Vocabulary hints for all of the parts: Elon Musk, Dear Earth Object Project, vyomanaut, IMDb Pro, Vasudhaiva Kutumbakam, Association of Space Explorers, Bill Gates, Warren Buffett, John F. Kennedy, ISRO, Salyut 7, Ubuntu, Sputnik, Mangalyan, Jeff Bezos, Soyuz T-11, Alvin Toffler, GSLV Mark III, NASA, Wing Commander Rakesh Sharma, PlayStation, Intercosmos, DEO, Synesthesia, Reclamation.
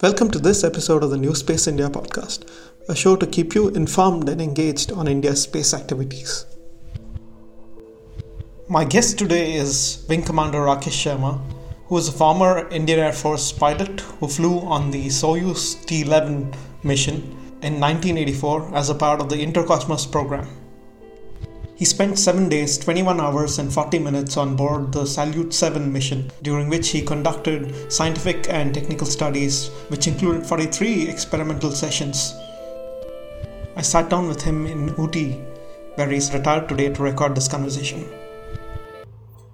Welcome to this episode of the New Space India podcast, a show to keep you informed and engaged on India's space activities. My guest today is Wing Commander Rakesh Sharma, who is a former Indian Air Force pilot who flew on the Soyuz T-11 mission in 1984 as a part of the Intercosmos program. He spent 7 days, 21 hours and 40 minutes on board the Salyut 7 mission, during which he conducted scientific and technical studies, which included 43 experimental sessions. I sat down with him in Uti, where he is retired today, to record this conversation.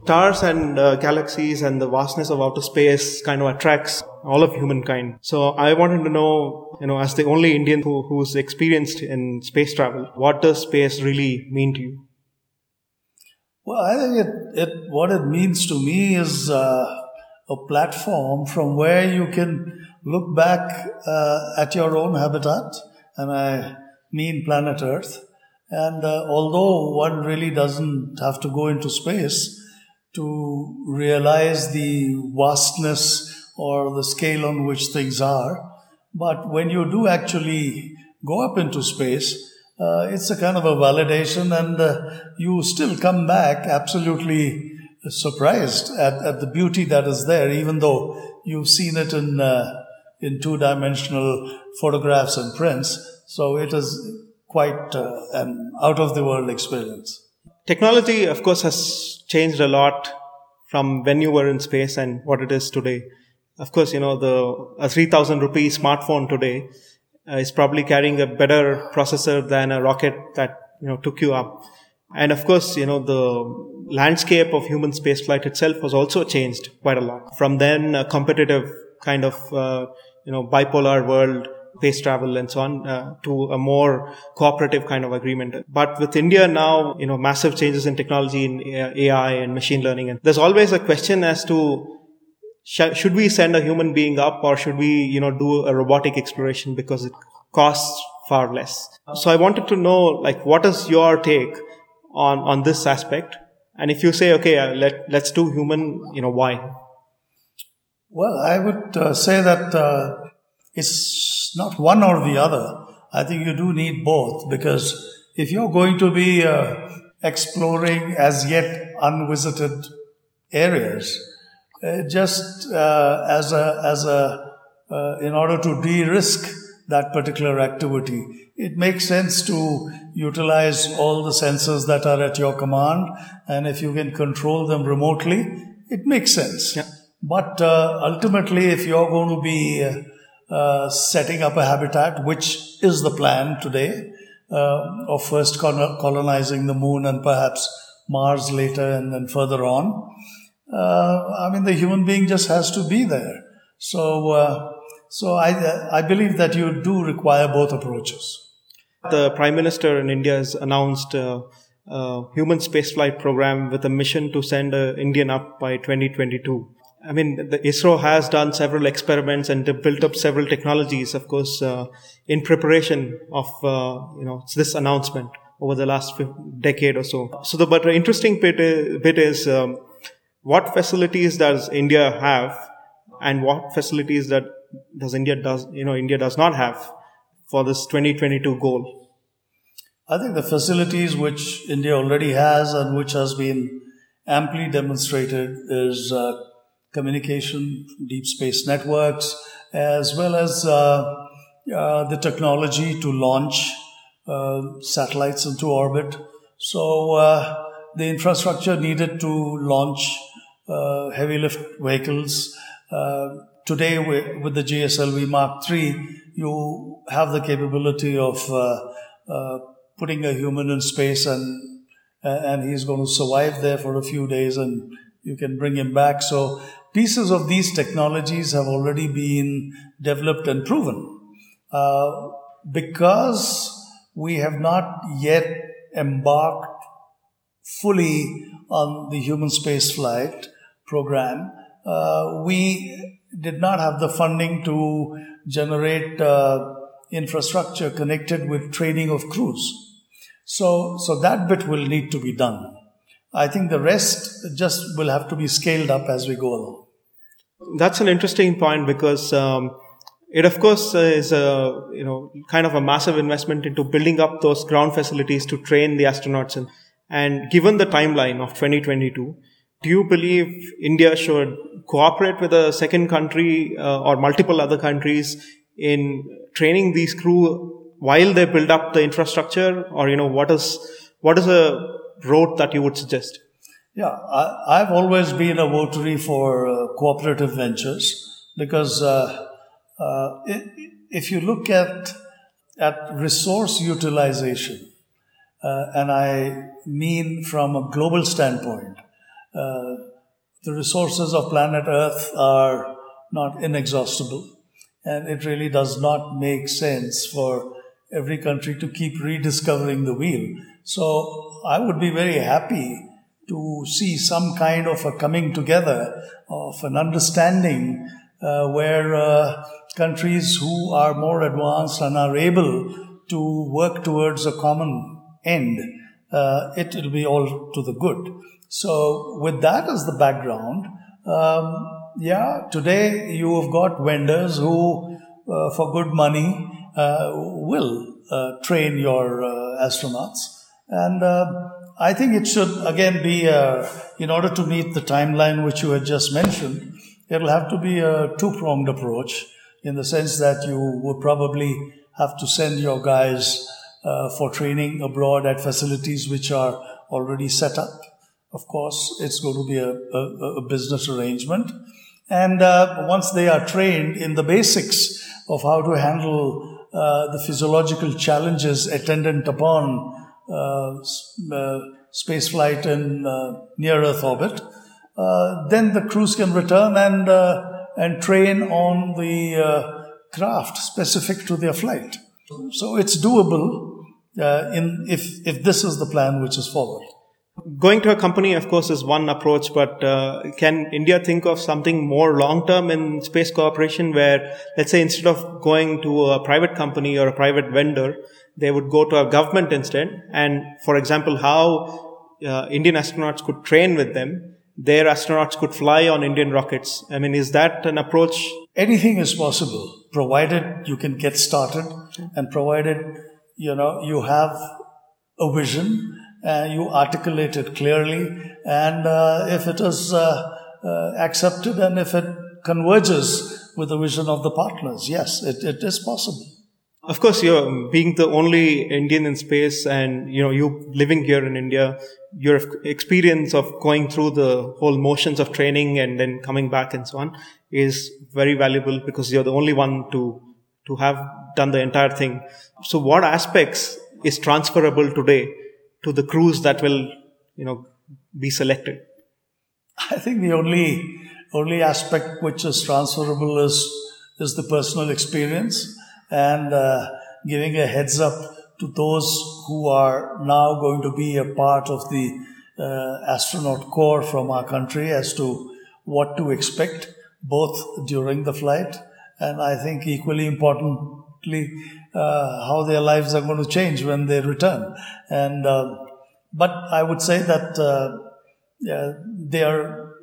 Stars and galaxies and the vastness of outer space kind of attracts all of humankind. So I wanted to know, as the only Indian who's experienced in space travel, what does space really mean to you? Well, I think what it means to me is a platform from where you can look back at your own habitat, and I mean planet Earth. And although one really doesn't have to go into space to realize the vastness or the scale on which things are, but when you do actually go up into space, it's a kind of a validation, and you still come back absolutely surprised at the beauty that is there, even though you've seen it in two-dimensional photographs and prints. So it is quite an out-of-the-world experience. Technology, of course, has changed a lot from when you were in space and what it is today. Of course, a 3,000 rupee smartphone today is probably carrying a better processor than a rocket that, took you up. And of course, the landscape of human spaceflight itself was also changed quite a lot. From then, a competitive kind of, bipolar world, space travel and so on, to a more cooperative kind of agreement. But with India now, massive changes in technology, in AI and machine learning, and there's always a question as to should we send a human being up, or should we, do a robotic exploration because it costs far less. So I wanted to know, what is your take on this aspect? And if you say, okay, let's do human, why? Well, I would say that it's not one or the other. I think you do need both, because if you're going to be exploring as yet unvisited areas, just in order to de-risk that particular activity, it makes sense to utilize all the sensors that are at your command, and if you can control them remotely, it makes sense. Yeah. But ultimately, if you're going to be setting up a habitat, which is the plan today, of first colonizing the moon and perhaps Mars later and then further on. The human being just has to be there. So I believe that you do require both approaches. The Prime Minister in India has announced a human spaceflight program with a mission to send an Indian up by 2022. The ISRO has done several experiments and built up several technologies, of course, in preparation of, this announcement over the last decade or so. So the interesting bit is what facilities does India have, and what facilities India does not have for this 2022 goal? I think the facilities which India already has and which has been amply demonstrated is communication, deep space networks, as well as the technology to launch satellites into orbit. So the infrastructure needed to launch heavy lift vehicles. Today, with the GSLV Mark III, you have the capability of putting a human in space, and he's going to survive there for a few days, and you can bring him back. So pieces of these technologies have already been developed and proven. Because we have not yet embarked fully on the human space flight program, we did not have the funding to generate infrastructure connected with training of crews. So that bit will need to be done. I think the rest just will have to be scaled up as we go along. That's an interesting point, because It, of course, is a, you know, kind of a massive investment into building up those ground facilities to train the astronauts in. And given the timeline of 2022, do you believe India should cooperate with a second country or multiple other countries in training these crew while they build up the infrastructure? Or, you know, what is a road that you would suggest? Yeah, I've always been a votary for cooperative ventures because if you look at resource utilization, and I mean from a global standpoint, the resources of planet Earth are not inexhaustible, and it really does not make sense for every country to keep rediscovering the wheel. So I would be very happy to see some kind of a coming together of an understanding where countries who are more advanced and are able to work towards a common end, it will be all to the good. So with that as the background, today you have got vendors who, for good money, will train your astronauts. And I think it should, again, be, in order to meet the timeline which you had just mentioned, it will have to be a two-pronged approach, in the sense that you would probably have to send your guys for training abroad at facilities which are already set up. Of course, it's going to be a business arrangement. And once they are trained in the basics of how to handle the physiological challenges attendant upon space flight in near Earth orbit, then the crews can return and train on the craft specific to their flight. So it's doable if this is the plan which is followed. Going to a company, of course, is one approach, but can India think of something more long term in space cooperation, where, let's say, instead of going to a private company or a private vendor, they would go to a government instead? And, for example, how Indian astronauts could train with them, their astronauts could fly on Indian rockets. I mean, is that an approach? Anything is possible, provided you can get started and provided, you know, you have a vision and you articulate it clearly. And if it is accepted and if it converges with the vision of the partners, yes, it is possible. Of course, you're being the only Indian in space, and, you know, you living here in India, your experience of going through the whole motions of training and then coming back and so on is very valuable, because you're the only one to have done the entire thing. So what aspects is transferable today to the crews that will, you know, be selected? I think the only aspect which is transferable is the personal experience, and giving a heads up to those who are now going to be a part of the astronaut corps from our country as to what to expect, both during the flight and, I think, equally importantly, how their lives are going to change when they return. And but I would say that they are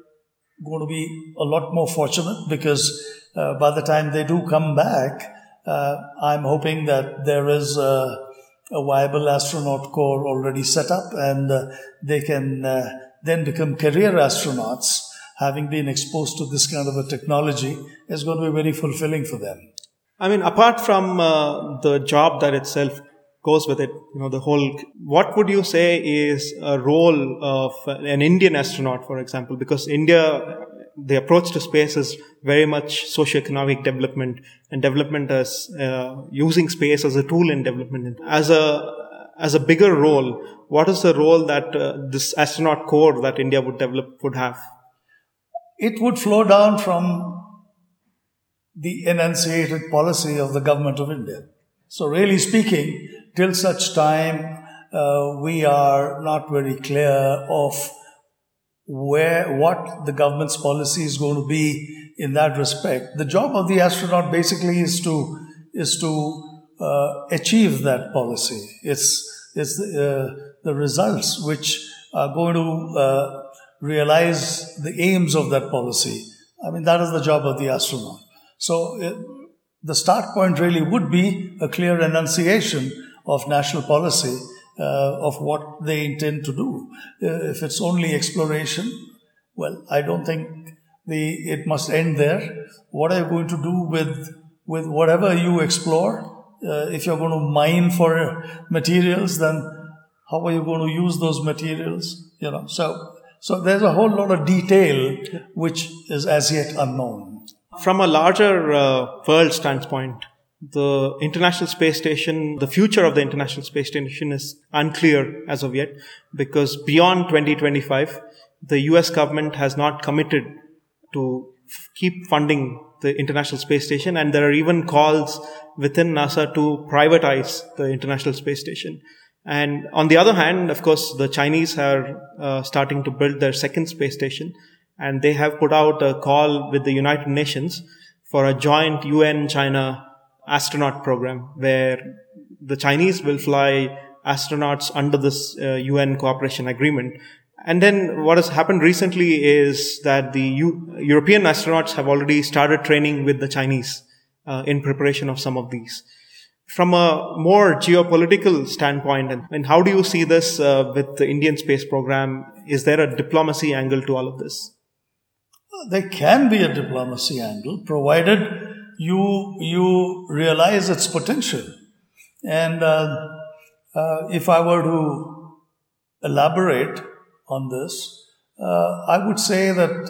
going to be a lot more fortunate, because by the time they do come back, I'm hoping that there is a viable astronaut corps already set up, and they can then become career astronauts. Having been exposed to this kind of a technology is going to be very fulfilling for them. I mean, apart from the job that itself goes with it, you know, the whole, what would you say is a role of an Indian astronaut, for example? Because India, the approach to space is very much socio-economic development, and development as using space as a tool in development. As a bigger role, what is the role that this astronaut corps that India would develop would have? It would flow down from the enunciated policy of the government of India. So really speaking, till such time we are not very clear of what the government's policy is going to be in that respect. The job of the astronaut basically is to achieve that policy. It's the results which are going to realize the aims of that policy. I mean, that is the job of the astronaut. So the start point really would be a clear enunciation of national policy of what they intend to do. If it's only exploration, well, I don't think it must end there. What are you going to do with whatever you explore? If you're going to mine for materials, then how are you going to use those materials? You know, so there's a whole lot of detail which is as yet unknown. From a larger world standpoint, the International Space Station, the future of the International Space Station is unclear as of yet, because beyond 2025, the US government has not committed to keep funding the International Space Station, and there are even calls within NASA to privatize the International Space Station. And on the other hand, of course, the Chinese are starting to build their second space station, and they have put out a call with the United Nations for a joint UN-China astronaut program, where the Chinese will fly astronauts under this UN cooperation agreement. And then what has happened recently is that the European astronauts have already started training with the Chinese in preparation of some of these. From a more geopolitical standpoint, and how do you see this with the Indian space program? Is there a diplomacy angle to all of this? There can be a diplomacy angle, provided you realize its potential. And if I were to elaborate on this, I would say that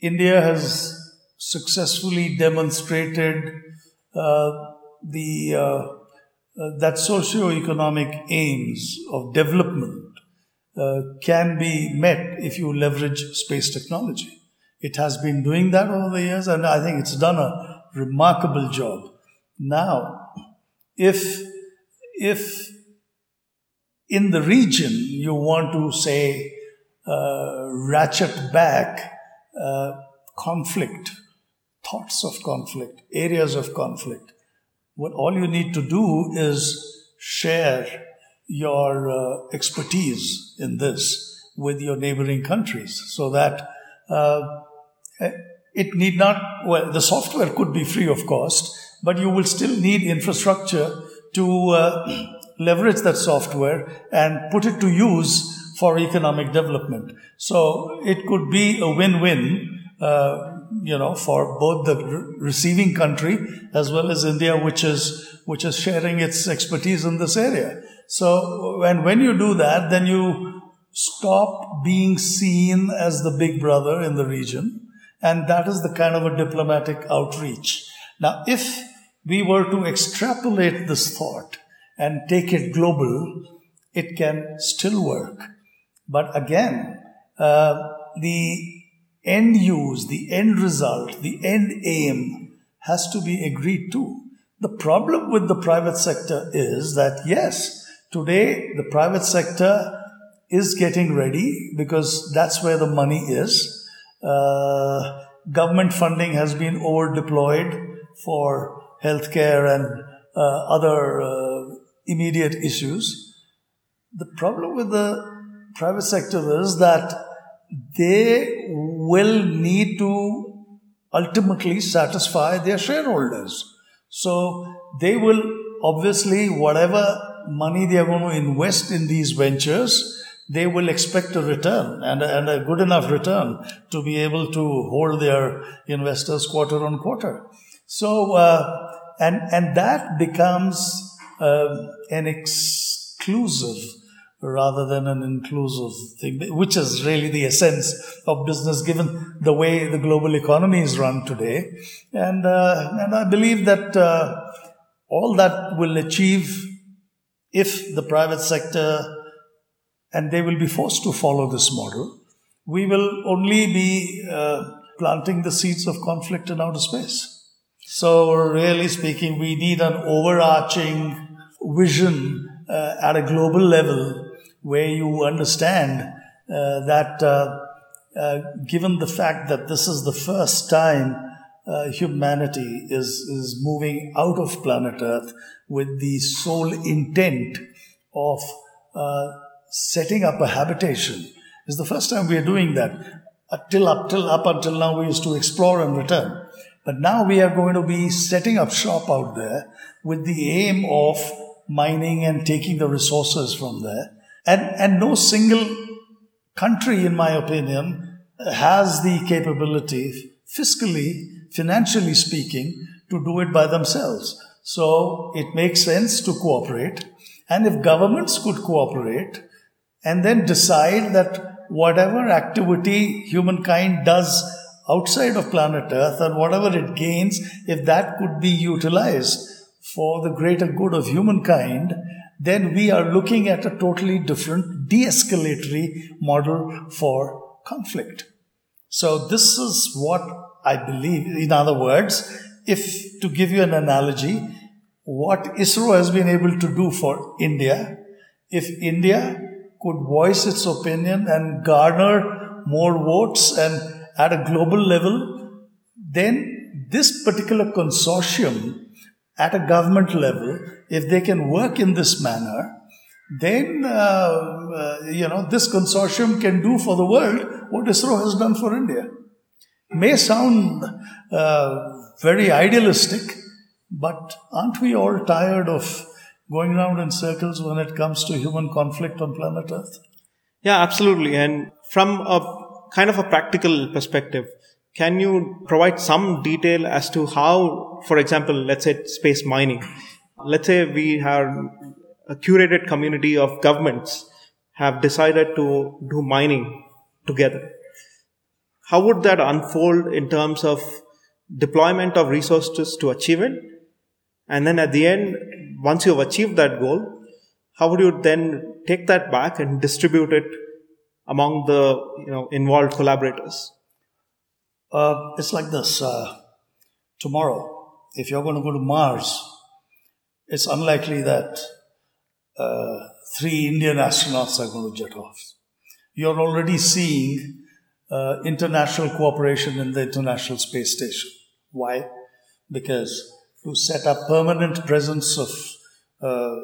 India has successfully demonstrated that socio-economic aims of development can be met if you leverage space technology. It has been doing that over the years, and I think it's done a remarkable job. Now, if in the region you want to, say, ratchet back conflict, thoughts of conflict, areas of conflict, what all you need to do is share your expertise in this with your neighboring countries, so that it need not, well, the software could be free of cost, but you will still need infrastructure to leverage that software and put it to use for economic development. So it could be a win-win, for both the receiving country as well as India, which is sharing its expertise in this area. So, and when you do that, then you stop being seen as the big brother in the region, and that is the kind of a diplomatic outreach. Now, if we were to extrapolate this thought and take it global, it can still work. But again, the end use, the end result, the end aim has to be agreed to. The problem with the private sector is that, yes, today the private sector is getting ready because that's where the money is. Government funding has been over-deployed for healthcare and other immediate issues. The problem with the private sector is that they will need to ultimately satisfy their shareholders. So they will obviously, whatever money they are going to invest in these ventures, they will expect a return, and a good enough return to be able to hold their investors quarter on quarter. So, and that becomes an exclusive rather than an inclusive thing, which is really the essence of business given the way the global economy is run today. And I believe that all that will achieve if the private sector, and they will be forced to follow this model, we will only be planting the seeds of conflict in outer space. So really speaking, we need an overarching vision at a global level, where you understand that given the fact that this is the first time humanity is moving out of planet Earth with the sole intent of setting up a habitation. It's the first time we are doing that. Up until now, we used to explore and return. But now we are going to be setting up shop out there with the aim of mining and taking the resources from there. And no single country, in my opinion, has the capability, fiscally, financially speaking, to do it by themselves. So it makes sense to cooperate. And if governments could cooperate and then decide that whatever activity humankind does outside of planet Earth and whatever it gains, if that could be utilized for the greater good of humankind, then we are looking at a totally different de-escalatory model for conflict. So this is what I believe. In other words, if to give you an analogy, what ISRO has been able to do for India, if India could voice its opinion and garner more votes and at a global level, then this particular consortium at a government level, if they can work in this manner, then this consortium can do for the world what ISRO has done for India. May sound very idealistic, but aren't we all tired of going around in circles when it comes to human conflict on planet Earth? Yeah, absolutely. And from a kind of a practical perspective, can you provide some detail as to how, for example, let's say space mining, let's say we have a curated community of governments have decided to do mining together. How would that unfold in terms of deployment of resources to achieve it? And then at the end, once you've achieved that goal, how would you then take that back and distribute it among the involved collaborators? It's like this. Tomorrow, if you're going to go to Mars, it's unlikely that 3 Indian astronauts are going to jet off. You're already seeing international cooperation in the International Space Station. Why? Because to set up permanent presence of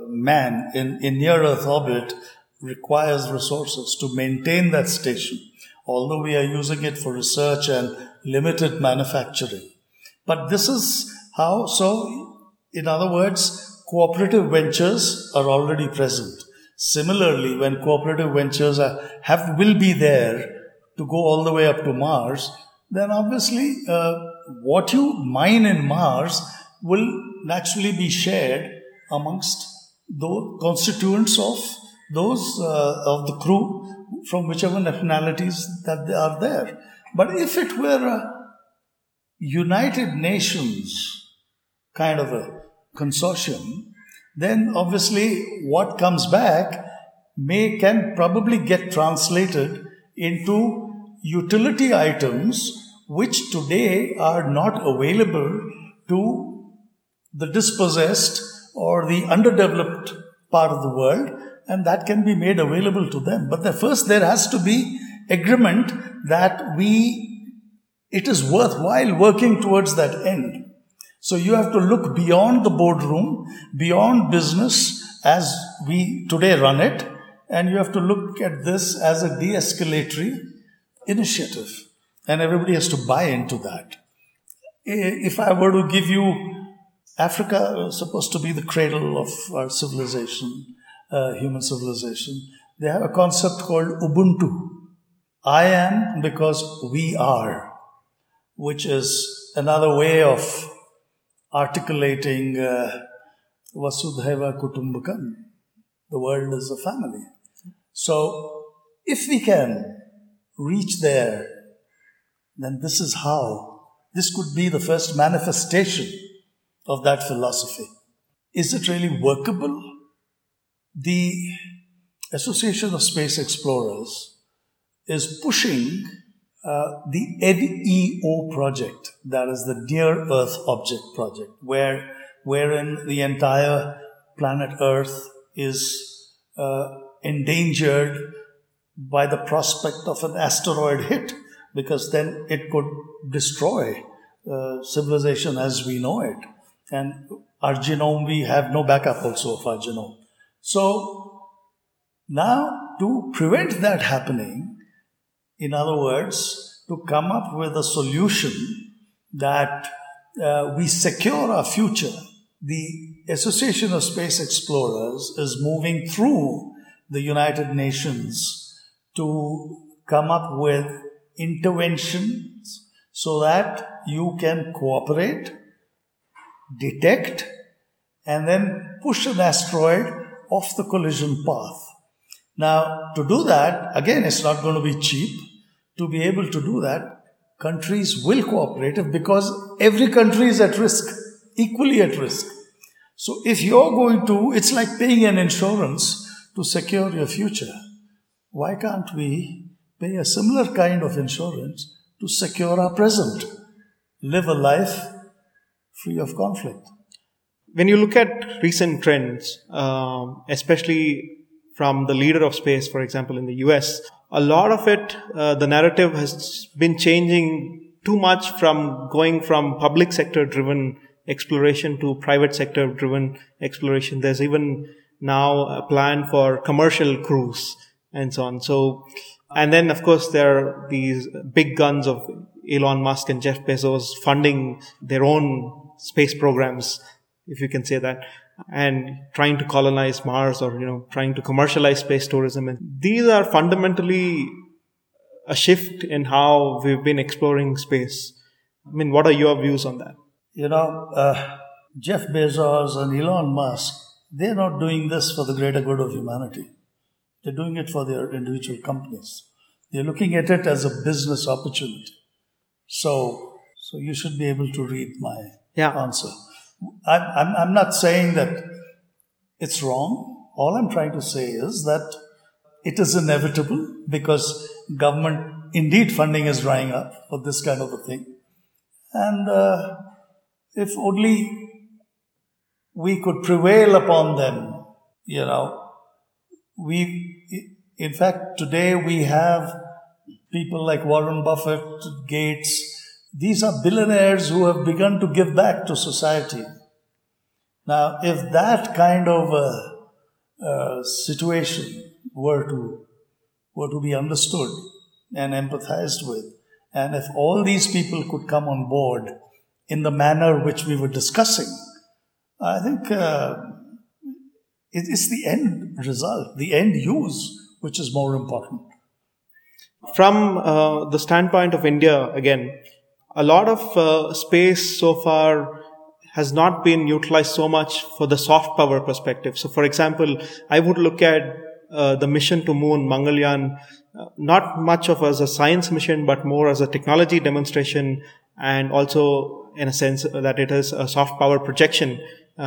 man in near-Earth orbit requires resources to maintain that station, although we are using it for research and limited manufacturing. But this is how, so in other words, cooperative ventures are already present. Similarly, when cooperative ventures will be there to go all the way up to Mars, then obviously what you mine in Mars will naturally be shared amongst the constituents of those of the crew from whichever nationalities that they are there. But if it were a United Nations kind of a consortium, then obviously what comes back can probably get translated into utility items which today are not available to the dispossessed or the underdeveloped part of the world, and that can be made available to them. But first there has to be agreement that it is worthwhile working towards that end. So you have to look beyond the boardroom, beyond business as we today run it, and you have to look at this as a de-escalatory initiative. And everybody has to buy into that. If I were to give you Africa, supposed to be the cradle of our civilization, human civilization, they have a concept called Ubuntu. I am because we are, which is another way of articulating Vasudhaiva Kutumbakam. The world is a family. So if we can reach there, then this is how. This could be the first manifestation of that philosophy. Is it really workable? The Association of Space Explorers is pushing the DEO project, that is the Dear Earth Object Project, wherein the entire planet Earth is endangered by the prospect of an asteroid hit, because then it could destroy civilization as we know it. And our genome, we have no backup also of our genome. So now to prevent that happening, in other words, to come up with a solution that we secure our future. The Association of Space Explorers is moving through the United Nations to come up with interventions so that you can cooperate, detect, and then push an asteroid off the collision path. Now, to do that, again, it's not going to be cheap. To be able to do that, countries will cooperate because every country is at risk, equally at risk. So if you're going to, it's like paying an insurance to secure your future. Why can't we pay a similar kind of insurance to secure our present? Live a life free of conflict. When you look at recent trends, especially from the leader of space, for example, in the US, a lot of it, the narrative has been changing too much from going from public sector driven exploration to private sector driven exploration. There's even now a plan for commercial crews and so on. So, and then of course there are these big guns of Elon Musk and Jeff Bezos funding their own space programs, if you can say that, and trying to colonize Mars or, trying to commercialize space tourism. And these are fundamentally a shift in how we've been exploring space. I mean, what are your views on that? Jeff Bezos and Elon Musk, they're not doing this for the greater good of humanity. They're doing it for their individual companies. They're looking at it as a business opportunity. So you should be able to read my answer. I'm not saying that it's wrong. All I'm trying to say is that it is inevitable because government, indeed, funding is drying up for this kind of a thing. And if only we could prevail upon them, in fact, today we have people like Warren Buffett, Gates. These are billionaires who have begun to give back to society. Now, if that kind of situation were to be understood and empathized with, and if all these people could come on board in the manner which we were discussing, I think it's the end result, the end use, which is more important. From the standpoint of India, again, a lot of space so far has not been utilized so much for the soft power perspective. So, for example, I would look at the mission to moon, Mangalyan, not much of as a science mission, but more as a technology demonstration, and also in a sense that it is a soft power projection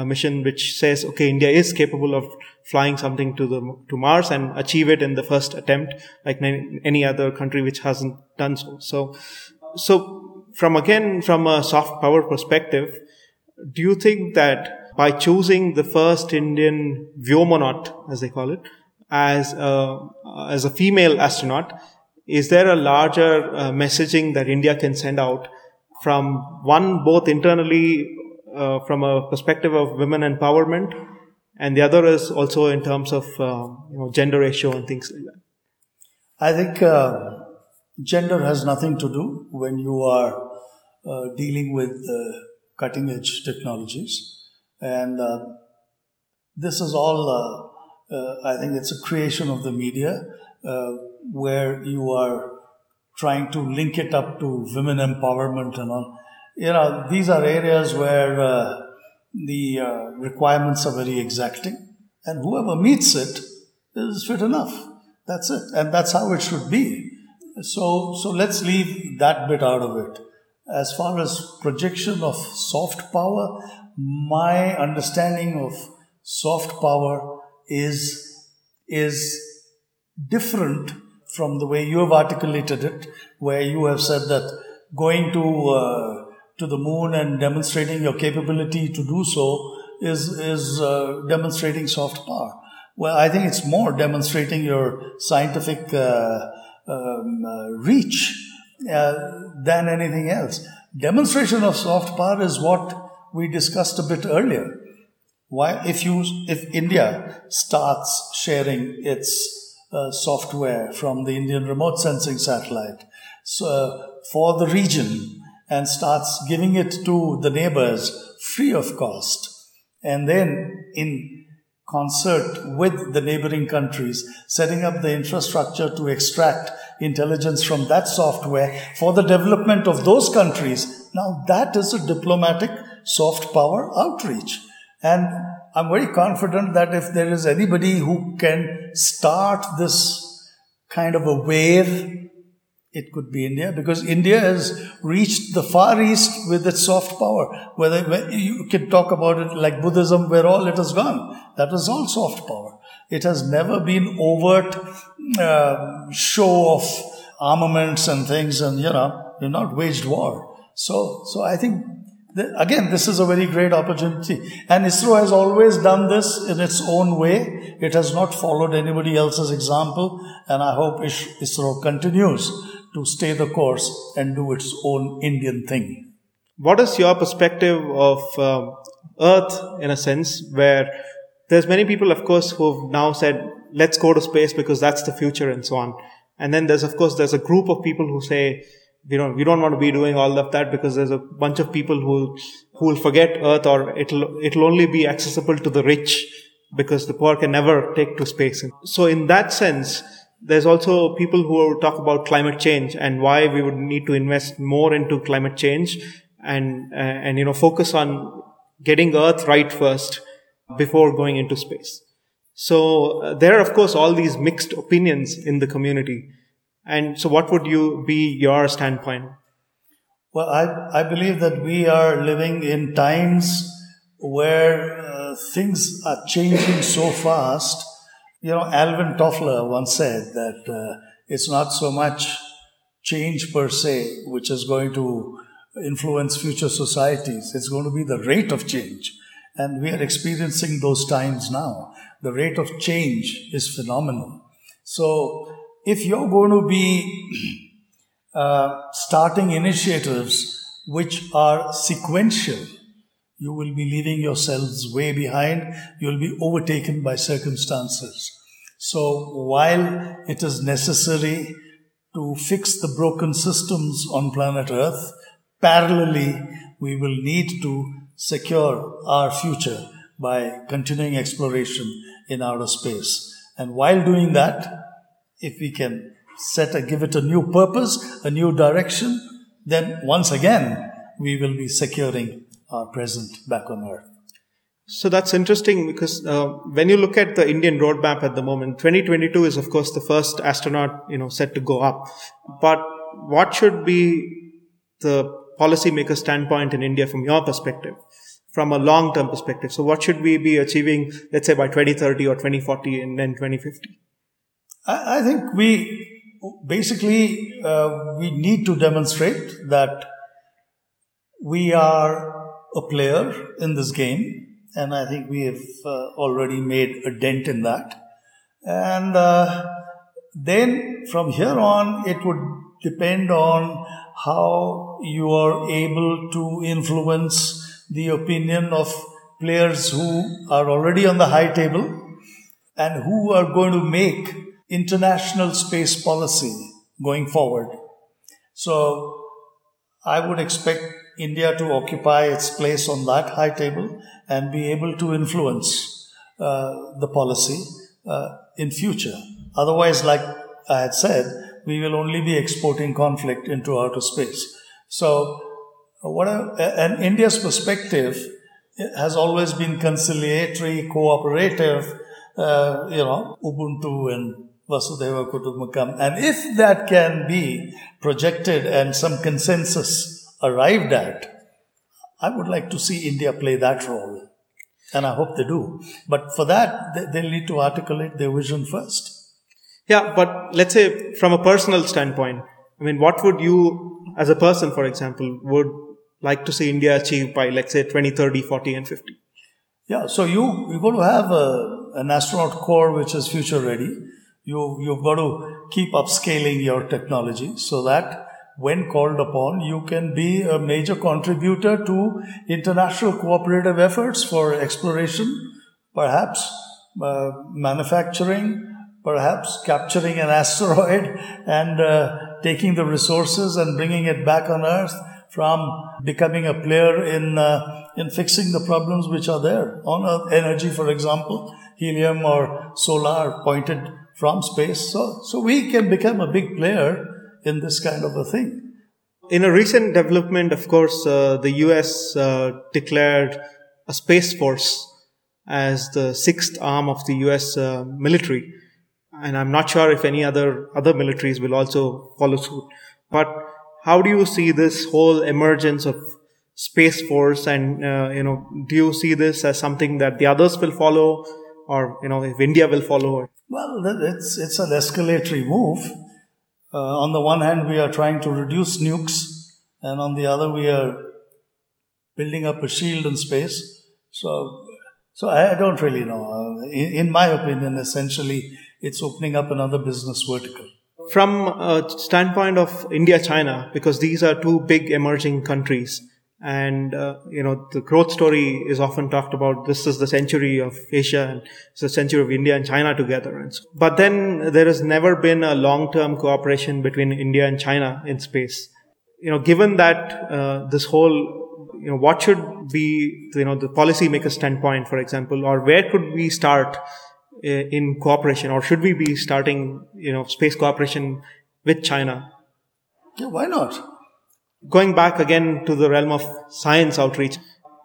mission, which says, okay, India is capable of flying something to Mars and achieve it in the first attempt, like any other country which hasn't done so. So From a soft power perspective, do you think that by choosing the first Indian vyomanaut, as they call it, as a female astronaut, is there a larger messaging that India can send out from both internally from a perspective of women empowerment, and the other is also in terms of gender ratio and things like that? I think gender has nothing to do when you are dealing with cutting edge technologies. And this is all, I think it's a creation of the media where you are trying to link it up to women empowerment and all. These are areas where the requirements are very exacting, and whoever meets it is fit enough. That's it. And that's how it should be. So let's leave that bit out of it. As far as projection of soft power, my understanding of soft power is different from the way you have articulated it, where you have said that going to the moon and demonstrating your capability to do so is demonstrating soft power. Well, I think it's more demonstrating your scientific reach than anything else. Demonstration of soft power is what we discussed a bit earlier. Why, if India starts sharing its software from the Indian remote sensing satellite for the region, and starts giving it to the neighbors free of cost. And then in concert with the neighboring countries, setting up the infrastructure to extract intelligence from that software for the development of those countries. Now that is a diplomatic soft power outreach. And I'm very confident that if there is anybody who can start this kind of a wave, it could be India, because India has reached the Far East with its soft power. Whether you can talk about it like Buddhism, where all it has gone. That was all soft power. It has never been overt show of armaments and things, and you've not waged war. So I think again, this is a very great opportunity. And ISRO has always done this in its own way. It has not followed anybody else's example. And I hope ISRO continues to stay the course and do its own Indian thing. What is your perspective of Earth, in a sense, where there's many people, of course, who've now said, let's go to space because that's the future and so on. And then there's a group of people who say, we don't want to be doing all of that because there's a bunch of people who will forget Earth, or it'll only be accessible to the rich because the poor can never take to space. So in that sense, there's also people who talk about climate change and why we would need to invest more into climate change and focus on getting Earth right first before going into space. So there are, of course, all these mixed opinions in the community. And so what would be your standpoint? Well, I believe that we are living in times where things are changing so fast. Alvin Toffler once said that it's not so much change per se which is going to influence future societies. It's going to be the rate of change. And we are experiencing those times now. The rate of change is phenomenal. So if you're going to be starting initiatives which are sequential, you will be leaving yourselves way behind. You'll be overtaken by circumstances. So while it is necessary to fix the broken systems on planet Earth, parallelly, we will need to secure our future by continuing exploration in outer space. And while doing that, if we can give it a new purpose, a new direction, then once again, we will be securing our present back on Earth. So that's interesting because when you look at the Indian roadmap at the moment, 2022 is, of course, the first astronaut, set to go up. But what should be the policymaker standpoint in India from your perspective, from a long-term perspective? So what should we be achieving, let's say, by 2030 or 2040 and then 2050? I think we need to demonstrate that we are a player in this game, and I think we have already made a dent in that. And then from here on, it would depend on how you are able to influence the opinion of players who are already on the high table and who are going to make international space policy going forward. So I would expect India to occupy its place on that high table and be able to influence the policy in future. Otherwise, like I had said, we will only be exporting conflict into outer space. So and India's perspective has always been conciliatory, cooperative, Ubuntu and Vasudhaiva Kutumbakam. And if that can be projected and some consensus arrived at, I would like to see India play that role. And I hope they do. But for that, they need to articulate their vision first. Yeah, but let's say from a personal standpoint, I mean, what would you, as a person, for example, would like to see India achieve by, let's say, 2030, 40 and 50? Yeah, so you're going to have an astronaut core which is future ready. You've got to keep upscaling your technology so that when called upon, you can be a major contributor to international cooperative efforts for exploration, perhaps manufacturing, perhaps capturing an asteroid and taking the resources and bringing it back on Earth from becoming a player in fixing the problems which are there on Earth. Energy, for example, helium or solar pointed from space. So we can become a big player in this kind of a thing. In a recent development, of course, the US declared a space force as the sixth arm of the US military. And I'm not sure if any other militaries will also follow suit. But how do you see this whole emergence of space force? And, do you see this as something that the others will follow, or, if India will follow? Well, it's an escalatory move. On the one hand, we are trying to reduce nukes, and on the other, we are building up a shield in space. So I don't really know. In my opinion, essentially, it's opening up another business vertical. From a standpoint of India, China, because these are two big emerging countries, and the growth story is often talked about. This is the century of Asia, and it's the century of India and China together. And so, but then there has never been a long-term cooperation between India and China in space. Given that this whole what should be, the policymaker standpoint, for example, or where could we start in cooperation, or should we be starting, space cooperation with China? Yeah, why not? Going back again to the realm of science outreach.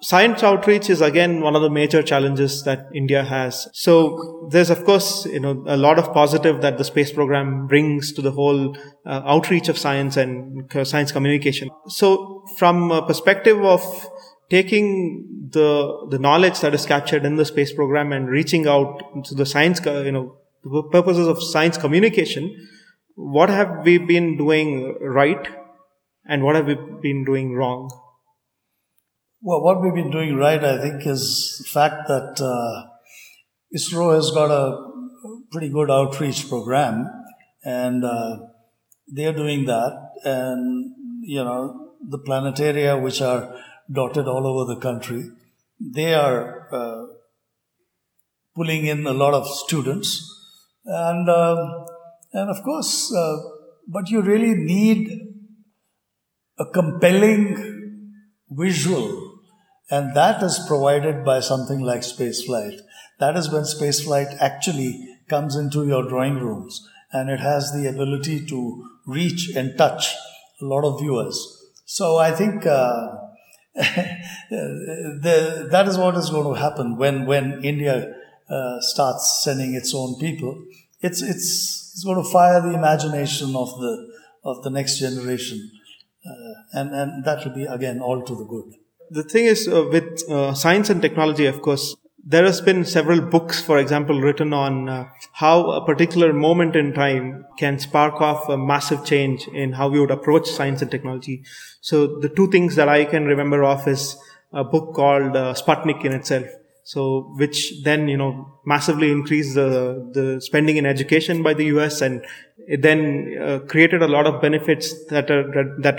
Science outreach is again one of the major challenges that India has. So there's, of course, a lot of positive that the space program brings to the whole outreach of science and science communication. So from a perspective of taking the knowledge that is captured in the space program and reaching out to the science, the purposes of science communication, what have we been doing right and what have we been doing wrong? Well, what we've been doing right, I think, is the fact that ISRO has got a pretty good outreach program, and they're doing that. And, the planetaria, which are dotted all over the country, they are pulling in a lot of students. And of course, but you really need a compelling visual. And that is provided by something like spaceflight. That is when spaceflight actually comes into your drawing rooms, and it has the ability to reach and touch a lot of viewers. So I think that is what is going to happen when India starts sending its own people. It's going to fire the imagination of the next generation, and that will be again all to the good. The thing is, with science and technology, of course, there has been several books, for example, written on how a particular moment in time can spark off a massive change in how we would approach science and technology. So the two things that I can remember of is a book called Sputnik in itself. So which then, massively increased the spending in education by the US, and it then created a lot of benefits that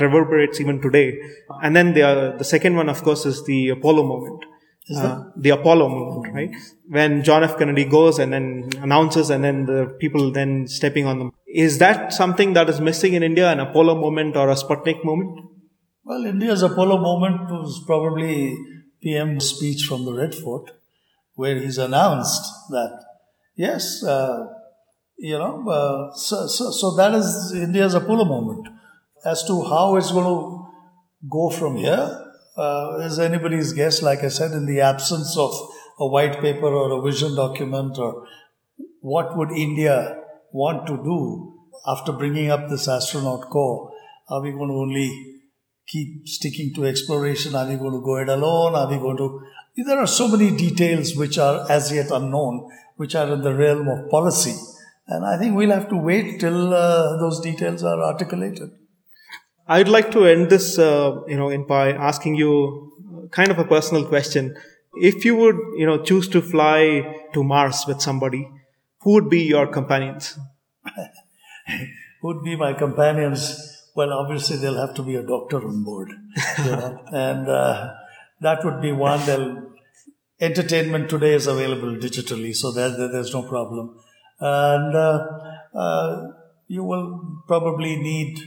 reverberates even today. And then the second one, of course, is the Apollo moment. The Apollo moment, right? When John F. Kennedy goes and then announces, and then the people then stepping on them. Is that something that is missing in India, an Apollo moment or a Sputnik moment? Well, India's Apollo moment was probably PM's speech from the Red Fort, where he's announced that, yes, so that is India's Apollo moment. As to how it's going to go from here is anybody's guess. Like I said, in the absence of a white paper or a vision document, or what would India want to do after bringing up this astronaut corps? Are we going to only keep sticking to exploration? Are we going to go it alone? Are we going to... There are so many details which are as yet unknown, which are in the realm of policy. And I think we'll have to wait till those details are articulated. I'd like to end this, by asking you kind of a personal question. If you would, choose to fly to Mars with somebody, who would be your companions? Who would be my companions? Well, obviously, there'll have to be a doctor on board. And that would be one. Entertainment today is available digitally, so there's no problem. And you will probably need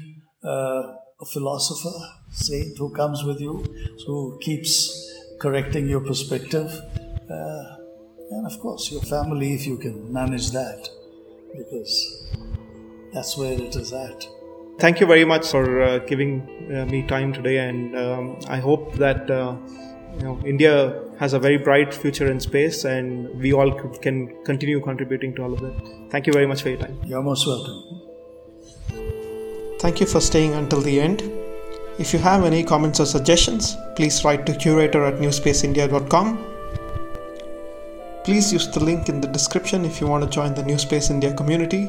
a philosopher, saint who comes with you, who keeps correcting your perspective, and of course your family if you can manage that, because that's where it is at. Thank you very much for giving me time today, and I hope that India has a very bright future in space, and we all can continue contributing to all of that. Thank you very much for your time. You're most welcome. Thank you for staying until the end. If you have any comments or suggestions, please write to curator@newspaceindia.com. Please use the link in the description if you want to join the New Space India community.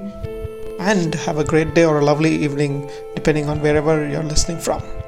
And have a great day or a lovely evening, depending on wherever you're listening from.